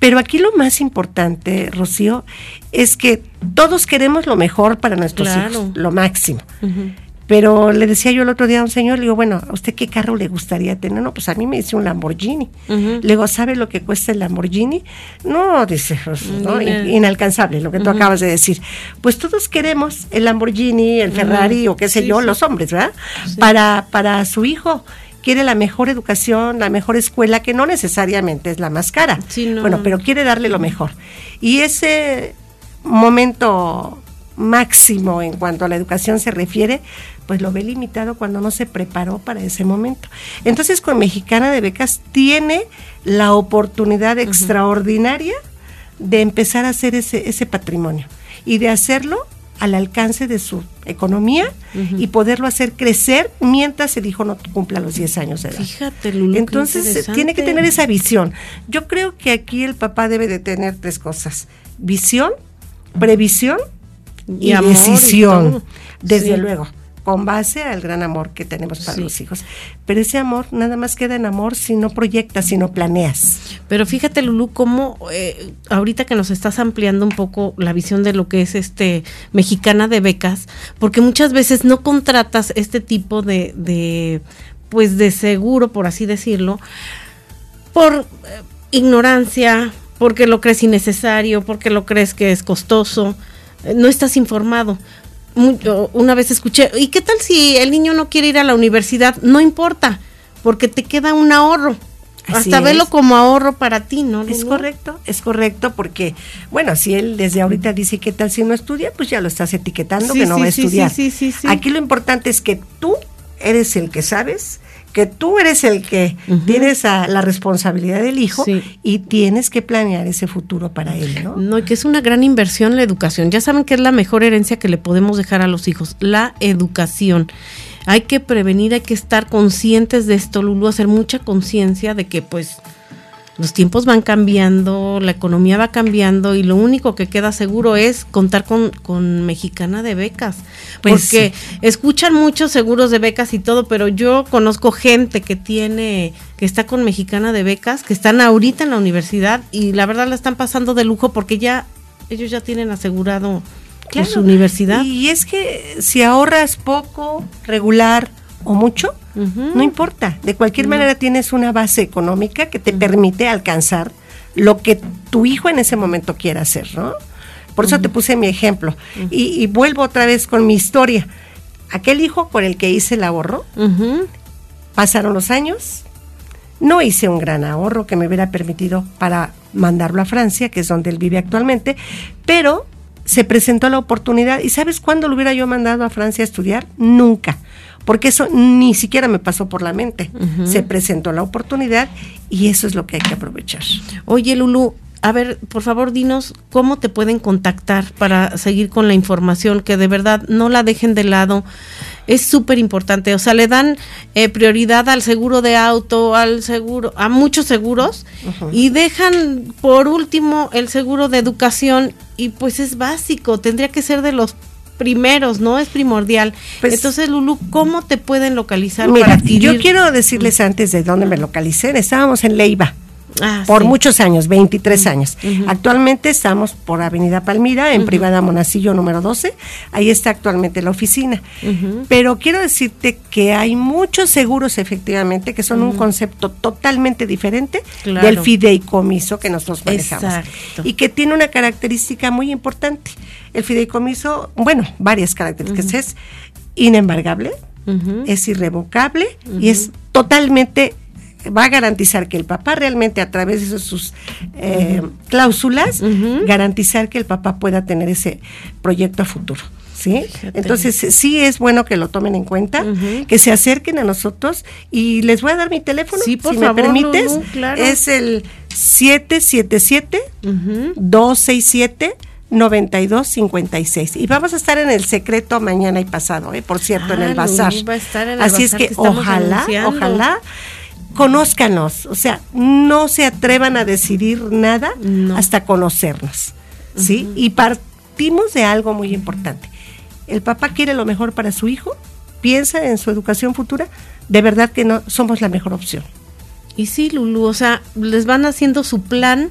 Pero aquí lo más importante, Rocío, es que todos queremos lo mejor para nuestros claro. hijos, lo máximo. Uh-huh. Pero le decía yo el otro día a un señor, le digo, bueno, ¿a usted qué carro le gustaría tener? No, pues a mí me dice un Lamborghini. Uh-huh. Le digo, ¿sabe lo que cuesta el Lamborghini? No, dice, ¿no? Inalcanzable, lo que tú uh-huh. acabas de decir. Pues todos queremos el Lamborghini, el Ferrari uh-huh. o qué sé sí, yo, sí. los hombres, ¿verdad? Sí. Para su hijo. Quiere la mejor educación, la mejor escuela, que no necesariamente es la más cara. Sí, no. Bueno, pero quiere darle lo mejor. Y ese momento máximo en cuanto a la educación se refiere, pues lo ve limitado cuando no se preparó para ese momento. Entonces, con Mexicana de Becas tiene la oportunidad uh-huh. extraordinaria de empezar a hacer ese patrimonio y de hacerlo al alcance de su economía uh-huh. y poderlo hacer crecer mientras el hijo no cumpla los 10 años de edad. Fíjate, Lulu, entonces tiene que tener esa visión. Yo creo que aquí el papá debe de tener tres cosas: visión, previsión y amor, decisión, y desde sí. luego, con base al gran amor que tenemos para sí. los hijos. Pero ese amor nada más queda en amor si no proyectas, si no planeas. Pero fíjate, Lulú, cómo ahorita que nos estás ampliando un poco la visión de lo que es Mexicana de Becas, porque muchas veces no contratas este tipo de seguro, por así decirlo, por ignorancia, porque lo crees innecesario, porque lo crees que es costoso. No estás informado. Una vez escuché, ¿y qué tal si el niño no quiere ir a la universidad? No importa, porque te queda un ahorro. Así hasta es. Velo como ahorro para ti, ¿no? Es correcto, porque, bueno, si él desde ahorita dice, ¿qué tal si no estudia? Pues ya lo estás etiquetando que no va a estudiar. Sí. Aquí lo importante es que tú eres el que sabes, que tú eres el que uh-huh. tienes la responsabilidad del hijo sí. y tienes que planear ese futuro para él, ¿no? No, y que es una gran inversión la educación. Ya saben que es la mejor herencia que le podemos dejar a los hijos, la educación. Hay que prevenir, hay que estar conscientes de esto, Lulú, hacer mucha conciencia de que pues los tiempos van cambiando, la economía va cambiando y lo único que queda seguro es contar con Mexicana de Becas, pues porque sí. escuchan muchos seguros de becas y todo, pero yo conozco gente que está con Mexicana de Becas, que están ahorita en la universidad y la verdad la están pasando de lujo porque ellos ya tienen asegurado claro. su universidad. Y es que si ahorras poco, regular o mucho, uh-huh. no importa, de cualquier uh-huh. manera tienes una base económica que te uh-huh. permite alcanzar lo que tu hijo en ese momento quiera hacer, ¿no? Por eso uh-huh. te puse mi ejemplo uh-huh. y vuelvo otra vez con mi historia. Aquel hijo con el que hice el ahorro, uh-huh. pasaron los años, no hice un gran ahorro que me hubiera permitido para mandarlo a Francia, que es donde él vive actualmente, pero se presentó la oportunidad. ¿Y sabes cuándo lo hubiera yo mandado a Francia a estudiar? Nunca. Porque eso ni siquiera me pasó por la mente. Uh-huh. Se presentó la oportunidad y eso es lo que hay que aprovechar. Oye, Lulú, a ver, por favor, dinos cómo te pueden contactar para seguir con la información, que de verdad no la dejen de lado. Es súper importante. O sea, le dan prioridad al seguro de auto, a muchos seguros, uh-huh. y dejan por último el seguro de educación y pues es básico, tendría que ser de los primeros, ¿no? Es primordial. Pues, entonces, Lulú, ¿cómo te pueden localizar? Mira, yo quiero decirles antes de dónde me localicé. Estábamos en Leiva, por muchos años, 23 años. Actualmente estamos por Avenida Palmira, en Privada Monacillo número 12, ahí está actualmente la oficina. Pero quiero decirte que hay muchos seguros, efectivamente, que son un concepto totalmente diferente del fideicomiso que nosotros manejamos. Exacto. Y que tiene una característica muy importante. El fideicomiso, bueno, varias características, es inembargable, es irrevocable y es totalmente, va a garantizar que el papá realmente a través de sus cláusulas, garantizar que el papá pueda tener ese proyecto a futuro. ¿Sí? Entonces sí es bueno que lo tomen en cuenta, que se acerquen a nosotros, y les voy a dar mi teléfono, sí, por si favor, me permites, Lulú, claro. Es el 777-267-9256. Y vamos a estar en El Secreto mañana y pasado, por cierto, en el bazar. Va a estar en el Así bazar es que ojalá, anunciando. Ojalá conózcanos, o sea, no se atrevan a decidir nada hasta conocernos, ¿sí? Y partimos de algo muy importante. El papá quiere lo mejor para su hijo, piensa en su educación futura, de verdad que no somos la mejor opción. Y sí, Lulú, o sea, les van haciendo su plan,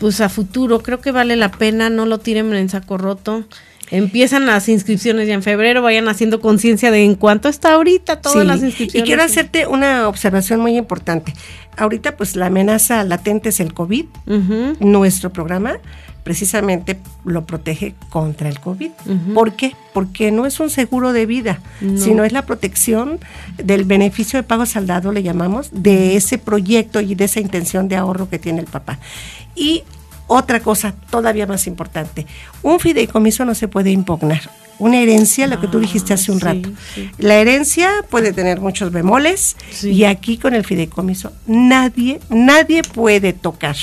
pues a futuro, creo que vale la pena, no lo tiren en saco roto. Empiezan las inscripciones ya en febrero, vayan haciendo conciencia de en cuánto está ahorita todas las inscripciones. Y quiero hacerte una observación muy importante. Ahorita pues la amenaza latente es el COVID. Nuestro programa precisamente lo protege contra el COVID. ¿Por qué? Porque no es un seguro de vida, sino es la protección del beneficio de pago saldado, le llamamos, de ese proyecto y de esa intención de ahorro que tiene el papá. Y otra cosa todavía más importante, un fideicomiso no se puede impugnar. Una herencia, lo que tú dijiste hace un rato. La herencia puede tener muchos bemoles, y aquí con el fideicomiso nadie puede tocar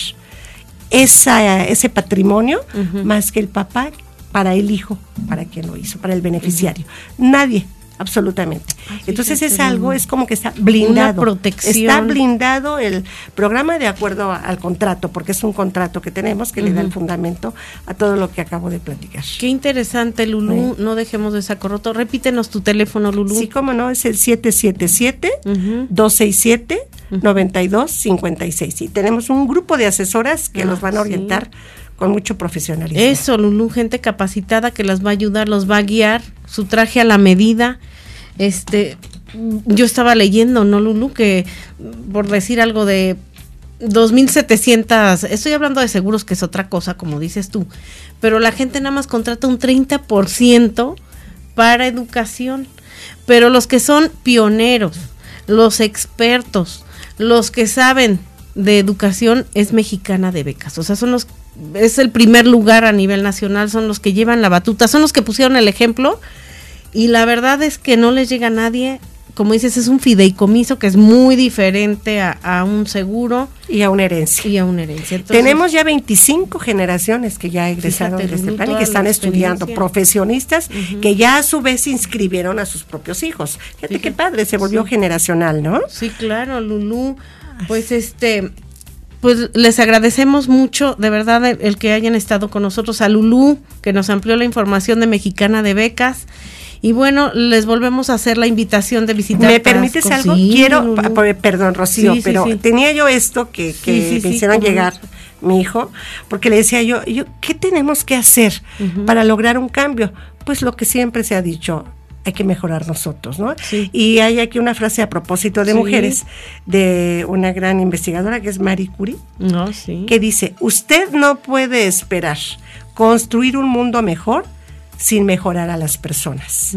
ese patrimonio más que el papá para el hijo, para quien lo hizo, para el beneficiario. Nadie. Absolutamente. Entonces es algo, es como que está blindado. Una protección. Está blindado el programa de acuerdo al contrato, porque es un contrato que tenemos que le da el fundamento a todo lo que acabo de platicar. Qué interesante, Lulú. No dejemos de saco roto. Repítenos tu teléfono, Lulú. Sí, cómo no, es el 777-267-9256. Y tenemos un grupo de asesoras que los van a orientar con mucho profesionalismo. Eso, Lulú, gente capacitada que las va a ayudar, los va a guiar, su traje a la medida. Yo estaba leyendo, ¿no, Lulú? Que por decir algo de 2,700, estoy hablando de seguros, que es otra cosa, como dices tú, pero la gente nada más contrata un 30% para educación, pero los que son pioneros, los expertos, los que saben de educación es Mexicana de Becas, o sea, es el primer lugar a nivel nacional, son los que llevan la batuta, son los que pusieron el ejemplo, y la verdad es que no les llega a nadie, como dices, es un fideicomiso que es muy diferente a un seguro. Y a una herencia. Entonces, tenemos ya 25 generaciones que ya egresaron de este plan y que están estudiando, profesionistas que ya a su vez inscribieron a sus propios hijos. Fíjate qué padre, se volvió generacional, ¿no? Sí, claro, Lulú, pues pues les agradecemos mucho, de verdad, el que hayan estado con nosotros, a Lulú, que nos amplió la información de Mexicana de Becas, y bueno, les volvemos a hacer la invitación de visitar ¿Me Taxco? Permites algo? Sí, quiero, perdón, Rocío, pero tenía yo esto que me hicieron llegar mi hijo, porque le decía yo, ¿qué tenemos que hacer para lograr un cambio? Pues lo que siempre se ha dicho, hay que mejorar nosotros, ¿no? Sí. Y hay aquí una frase a propósito de mujeres, de una gran investigadora que es Marie Curie, que dice, usted no puede esperar construir un mundo mejor sin mejorar a las personas.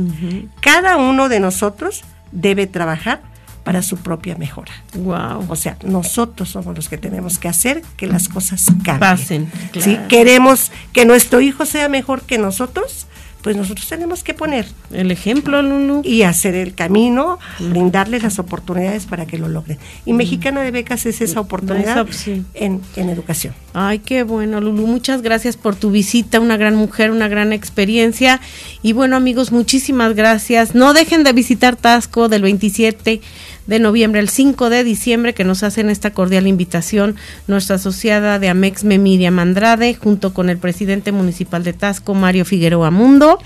Cada uno de nosotros debe trabajar para su propia mejora. Wow. O sea, nosotros somos los que tenemos que hacer que las cosas cambien. Pasen, claro. ¿Sí? Queremos que nuestro hijo sea mejor que nosotros, pues nosotros tenemos que poner el ejemplo, Lulú, y hacer el camino, brindarles las oportunidades para que lo logren. Y Mexicana de Becas es esa oportunidad en educación. Ay, qué bueno, Lulú. Muchas gracias por tu visita, una gran mujer, una gran experiencia. Y bueno, amigos, muchísimas gracias. No dejen de visitar Taxco del 27 de noviembre al 5 de diciembre, que nos hacen esta cordial invitación nuestra asociada de AMEXME, Miriam Andrade, junto con el presidente municipal de Taxco, Mario Figueroa Mundo.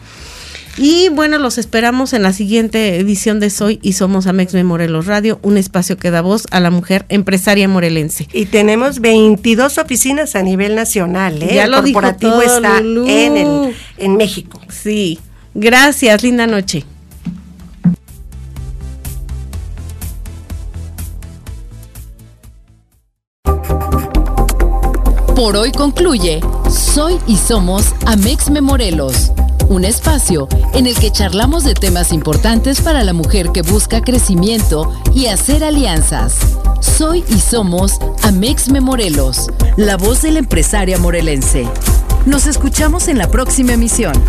Y bueno, los esperamos en la siguiente edición de Soy y Somos AMEXME Morelos Radio, un espacio que da voz a la mujer empresaria morelense. Y tenemos 22 oficinas a nivel nacional, ¿eh? Ya lo dijo todo, está Lulú. En México. Sí, gracias, linda noche. Por hoy concluye Soy y Somos AMEXME Morelos, un espacio en el que charlamos de temas importantes para la mujer que busca crecimiento y hacer alianzas. Soy y Somos AMEXME Morelos, la voz de la empresaria morelense. Nos escuchamos en la próxima emisión.